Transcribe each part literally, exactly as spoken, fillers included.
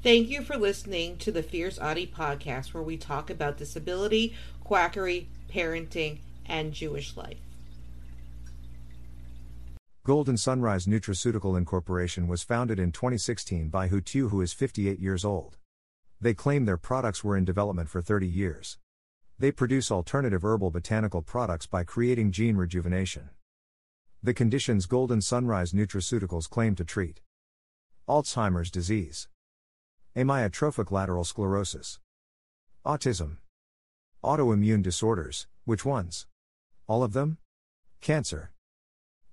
Thank you for listening to the Fierce Audie podcast, where we talk about disability, quackery, parenting, and Jewish life. Golden Sunrise Nutraceutical Incorporation was founded in twenty sixteen by Hu Chiu, who is fifty-eight years old. They claim their products were in development for thirty years. They produce alternative herbal botanical products by creating gene rejuvenation. The conditions Golden Sunrise Nutraceuticals claim to treat: Alzheimer's disease, amyotrophic lateral sclerosis, autism, autoimmune disorders, which ones? All of them? Cancer,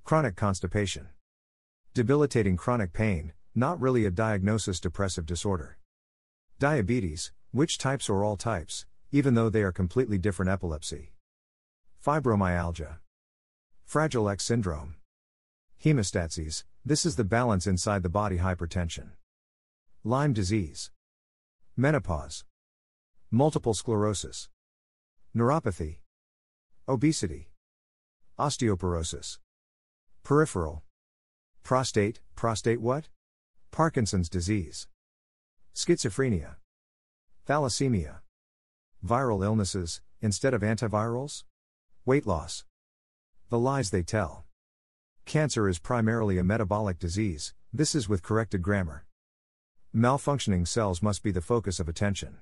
chronic constipation, debilitating chronic pain, not really a diagnosis, depressive disorder, diabetes, which types or all types, even though they are completely different, epilepsy, fibromyalgia, Fragile X syndrome, hemostasis, this is the balance inside the body, hypertension, Lyme disease, menopause, multiple sclerosis, neuropathy, obesity, osteoporosis, peripheral, prostate, prostate what? Parkinson's disease, schizophrenia, thalassemia, viral illnesses, instead of antivirals, weight loss, the lies they tell. Cancer is primarily a metabolic disease, this is with corrected grammar. Malfunctioning cells must be the focus of attention.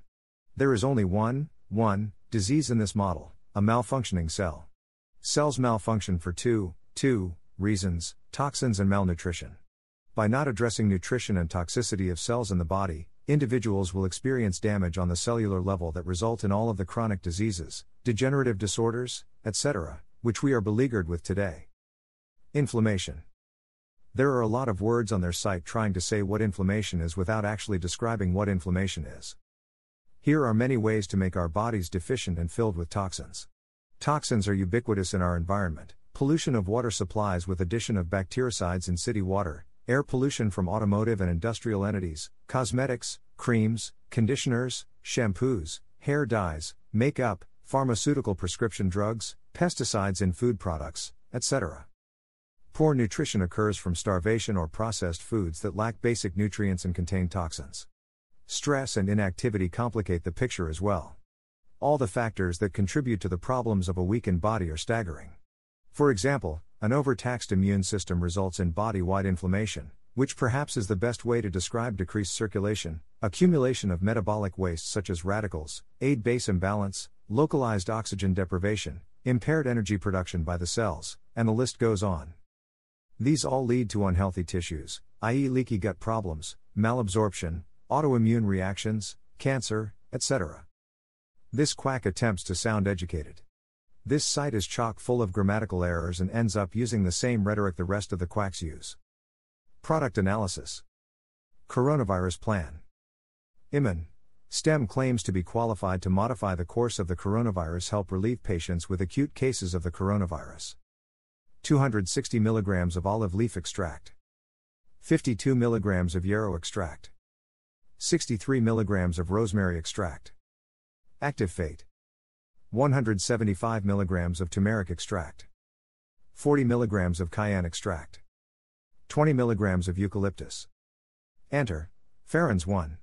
There is only one, one, disease in this model, a malfunctioning cell. Cells malfunction for two, two, reasons, toxins and malnutrition. By not addressing nutrition and toxicity of cells in the body, individuals will experience damage on the cellular level that result in all of the chronic diseases, degenerative disorders, et cetera, which we are beleaguered with today. Inflammation. There are a lot of words on their site trying to say what inflammation is without actually describing what inflammation is. Here are many ways to make our bodies deficient and filled with toxins. Toxins are ubiquitous in our environment: pollution of water supplies with addition of bactericides in city water, air pollution from automotive and industrial entities, cosmetics, creams, conditioners, shampoos, hair dyes, makeup, pharmaceutical prescription drugs, pesticides in food products, et cetera. Poor nutrition occurs from starvation or processed foods that lack basic nutrients and contain toxins. Stress and inactivity complicate the picture as well. All the factors that contribute to the problems of a weakened body are staggering. For example, an overtaxed immune system results in body-wide inflammation, which perhaps is the best way to describe decreased circulation, accumulation of metabolic waste such as radicals, aid base imbalance, localized oxygen deprivation, impaired energy production by the cells, and the list goes on. These all lead to unhealthy tissues, that is leaky gut problems, malabsorption, autoimmune reactions, cancer, et cetera. This quack attempts to sound educated. This site is chock full of grammatical errors and ends up using the same rhetoric the rest of the quacks use. Product analysis. Coronavirus Plan Imun STEM claims to be qualified to modify the course of the coronavirus, help relieve patients with acute cases of the coronavirus. two hundred sixty milligrams of olive leaf extract, fifty-two milligrams of yarrow extract, sixty-three milligrams of rosemary extract, active fate, one hundred seventy-five milligrams of turmeric extract, forty milligrams of cayenne extract, twenty milligrams of eucalyptus, anter, ferens one,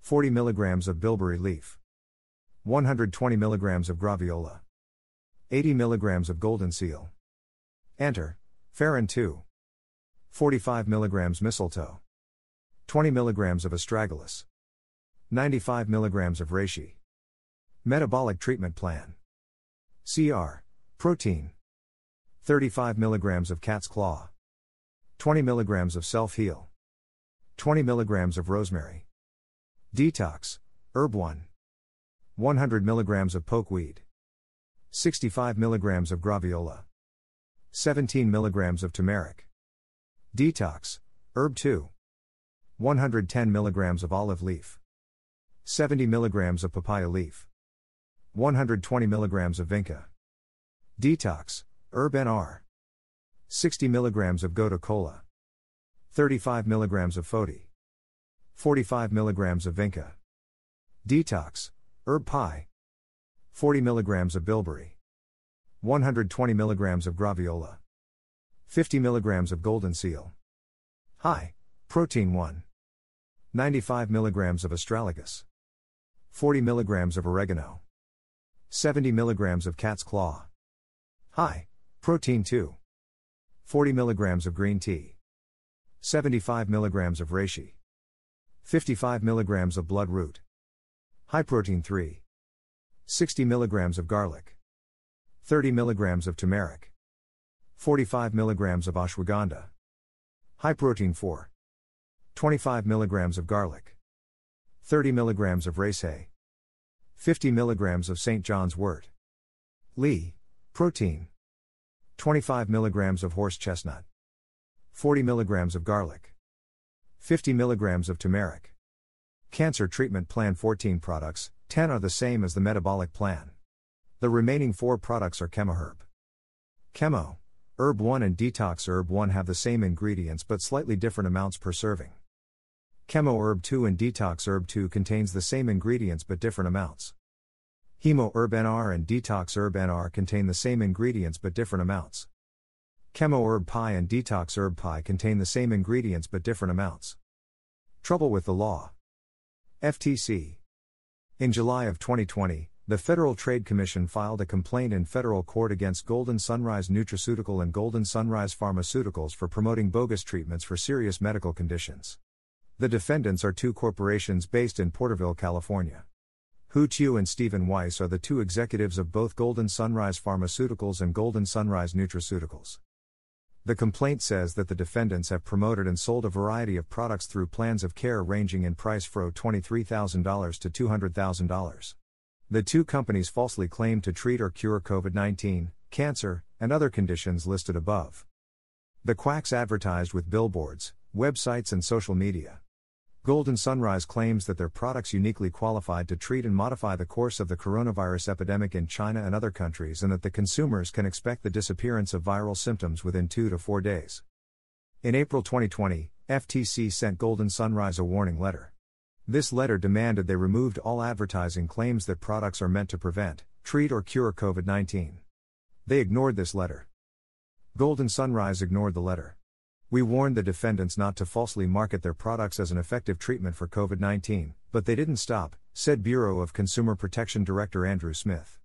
forty milligrams of bilberry leaf, one hundred twenty milligrams of graviola, eighty milligrams of golden seal, anter, ferrin two, forty-five milligrams mistletoe, twenty milligrams of astragalus, ninety-five milligrams of reishi. Metabolic treatment plan. C R, protein, thirty-five milligrams of cat's claw, twenty milligrams of self-heal, twenty milligrams of rosemary. Detox, herb one, one hundred milligrams of pokeweed, sixty-five milligrams of graviola, seventeen milligrams of turmeric. Detox, herb two, one hundred ten milligrams of olive leaf, seventy milligrams of papaya leaf, one hundred twenty milligrams of vinca. Detox, herb N R, sixty milligrams of gotu kola, thirty-five milligrams of foti, forty-five milligrams of vinca. Detox, herb pi, forty milligrams of bilberry, one hundred twenty milligrams of graviola, fifty milligrams of golden seal. High, protein one, ninety-five milligrams of astragalus, forty milligrams of oregano, seventy milligrams of cat's claw. High, protein two. forty milligrams of green tea, seventy-five milligrams of reishi, fifty-five milligrams of blood root. High protein three. sixty milligrams of garlic, thirty milligrams of turmeric, forty-five milligrams of ashwagandha. High protein four. twenty-five milligrams of garlic, thirty milligrams of race hay, fifty milligrams of Saint John's wort. Lee, protein. twenty-five milligrams of horse chestnut, forty milligrams of garlic, fifty milligrams of turmeric. Cancer Treatment Plan fourteen products, ten are the same as the metabolic plan. The remaining four products are chemoherb. Chemo, herb one and detox herb one have the same ingredients but slightly different amounts per serving. Chemo herb two and detox herb two contains the same ingredients but different amounts. Hemo herb N R and detox herb N R contain the same ingredients but different amounts. Chemo herb pi and detox herb pi contain the same ingredients but different amounts. Trouble with the law. F T C. In July of twenty twenty, the Federal Trade Commission filed a complaint in federal court against Golden Sunrise Nutraceutical and Golden Sunrise Pharmaceuticals for promoting bogus treatments for serious medical conditions. The defendants are two corporations based in Porterville, California. Hu Chiu and Stephen Weiss are the two executives of both Golden Sunrise Pharmaceuticals and Golden Sunrise Nutraceuticals. The complaint says that the defendants have promoted and sold a variety of products through plans of care ranging in price from twenty-three thousand dollars to two hundred thousand dollars. The two companies falsely claimed to treat or cure COVID nineteen, cancer, and other conditions listed above. The quacks advertised with billboards, websites, and social media. Golden Sunrise claims that their products uniquely qualified to treat and modify the course of the coronavirus epidemic in China and other countries, and that the consumers can expect the disappearance of viral symptoms within two to four days. In April twenty twenty, F T C sent Golden Sunrise a warning letter. This letter demanded they removed all advertising claims that products are meant to prevent, treat, or cure COVID nineteen. They ignored this letter. Golden Sunrise ignored the letter. We warned the defendants not to falsely market their products as an effective treatment for COVID nineteen, but they didn't stop, said Bureau of Consumer Protection Director Andrew Smith.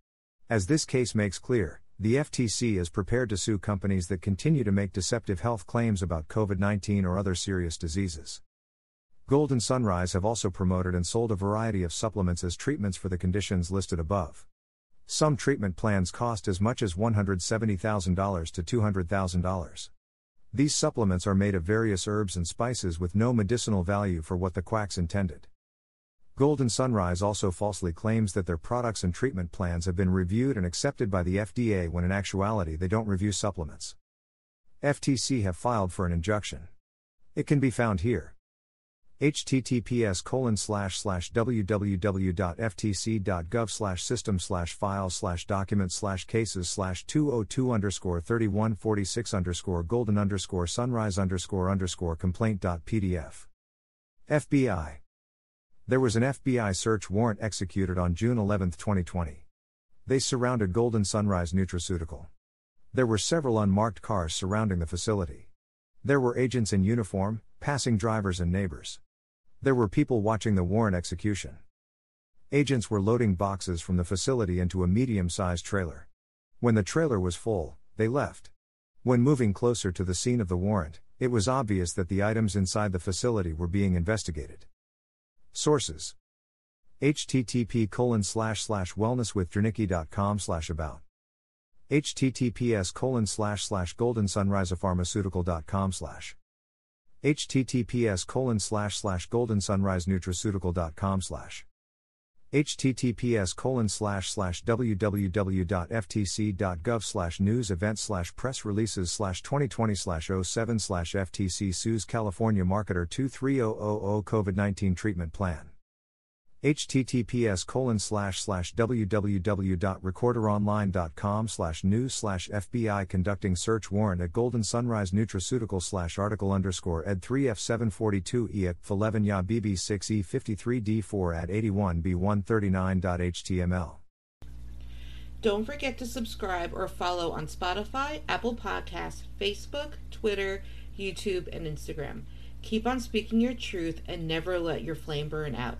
As this case makes clear, the F T C is prepared to sue companies that continue to make deceptive health claims about COVID nineteen or other serious diseases. Golden Sunrise have also promoted and sold a variety of supplements as treatments for the conditions listed above. Some treatment plans cost as much as one hundred seventy thousand dollars to two hundred thousand dollars. These supplements are made of various herbs and spices with no medicinal value for what the quacks intended. Golden Sunrise also falsely claims that their products and treatment plans have been reviewed and accepted by the F D A when in actuality they don't review supplements. F T C have filed for an injunction. It can be found here. h t t p s colon slash slash w w w dot f t c dot gov slash systems slash files slash documents slash cases slash two oh two underscore thirty-one forty-six underscore golden underscore sunrise underscore underscore complaint dot p d f. F B I. There was an F B I search warrant executed on June eleventh twenty twenty. They surrounded Golden Sunrise Nutraceutical. There were several unmarked cars surrounding the facility. There were agents in uniform, passing drivers and neighbors. There were people watching the warrant execution. Agents were loading boxes from the facility into a medium-sized trailer. When the trailer was full, they left. When moving closer to the scene of the warrant, it was obvious that the items inside the facility were being investigated. Sources: h t t p colon slash slash wellness with drenicki dot com slash about h t t p s colon slash slash golden sunrise pharmaceutical dot com slash h t t p s colon slash slash golden sunrise nutraceutical dot com slash h t t p s colon slash slash w w w dot f t c dot gov slash news events slash press releases slash twenty twenty slash oh seven slash f t c sues california marketer two three zero zero zero covid nineteen treatment plan h t t p s colon slash slash w w w dot recorderonline dot com slash news slash f b i conducting search warrant at Golden Sunrise Nutraceutical slash article underscore ed three f seven forty-two e at eleven ya b b six e fifty-three d four at eighty-one b one thirty-nine dot h t m l. Don't forget to subscribe or follow on Spotify, Apple Podcasts, Facebook, Twitter, YouTube, and Instagram. Keep on speaking your truth and never let your flame burn out.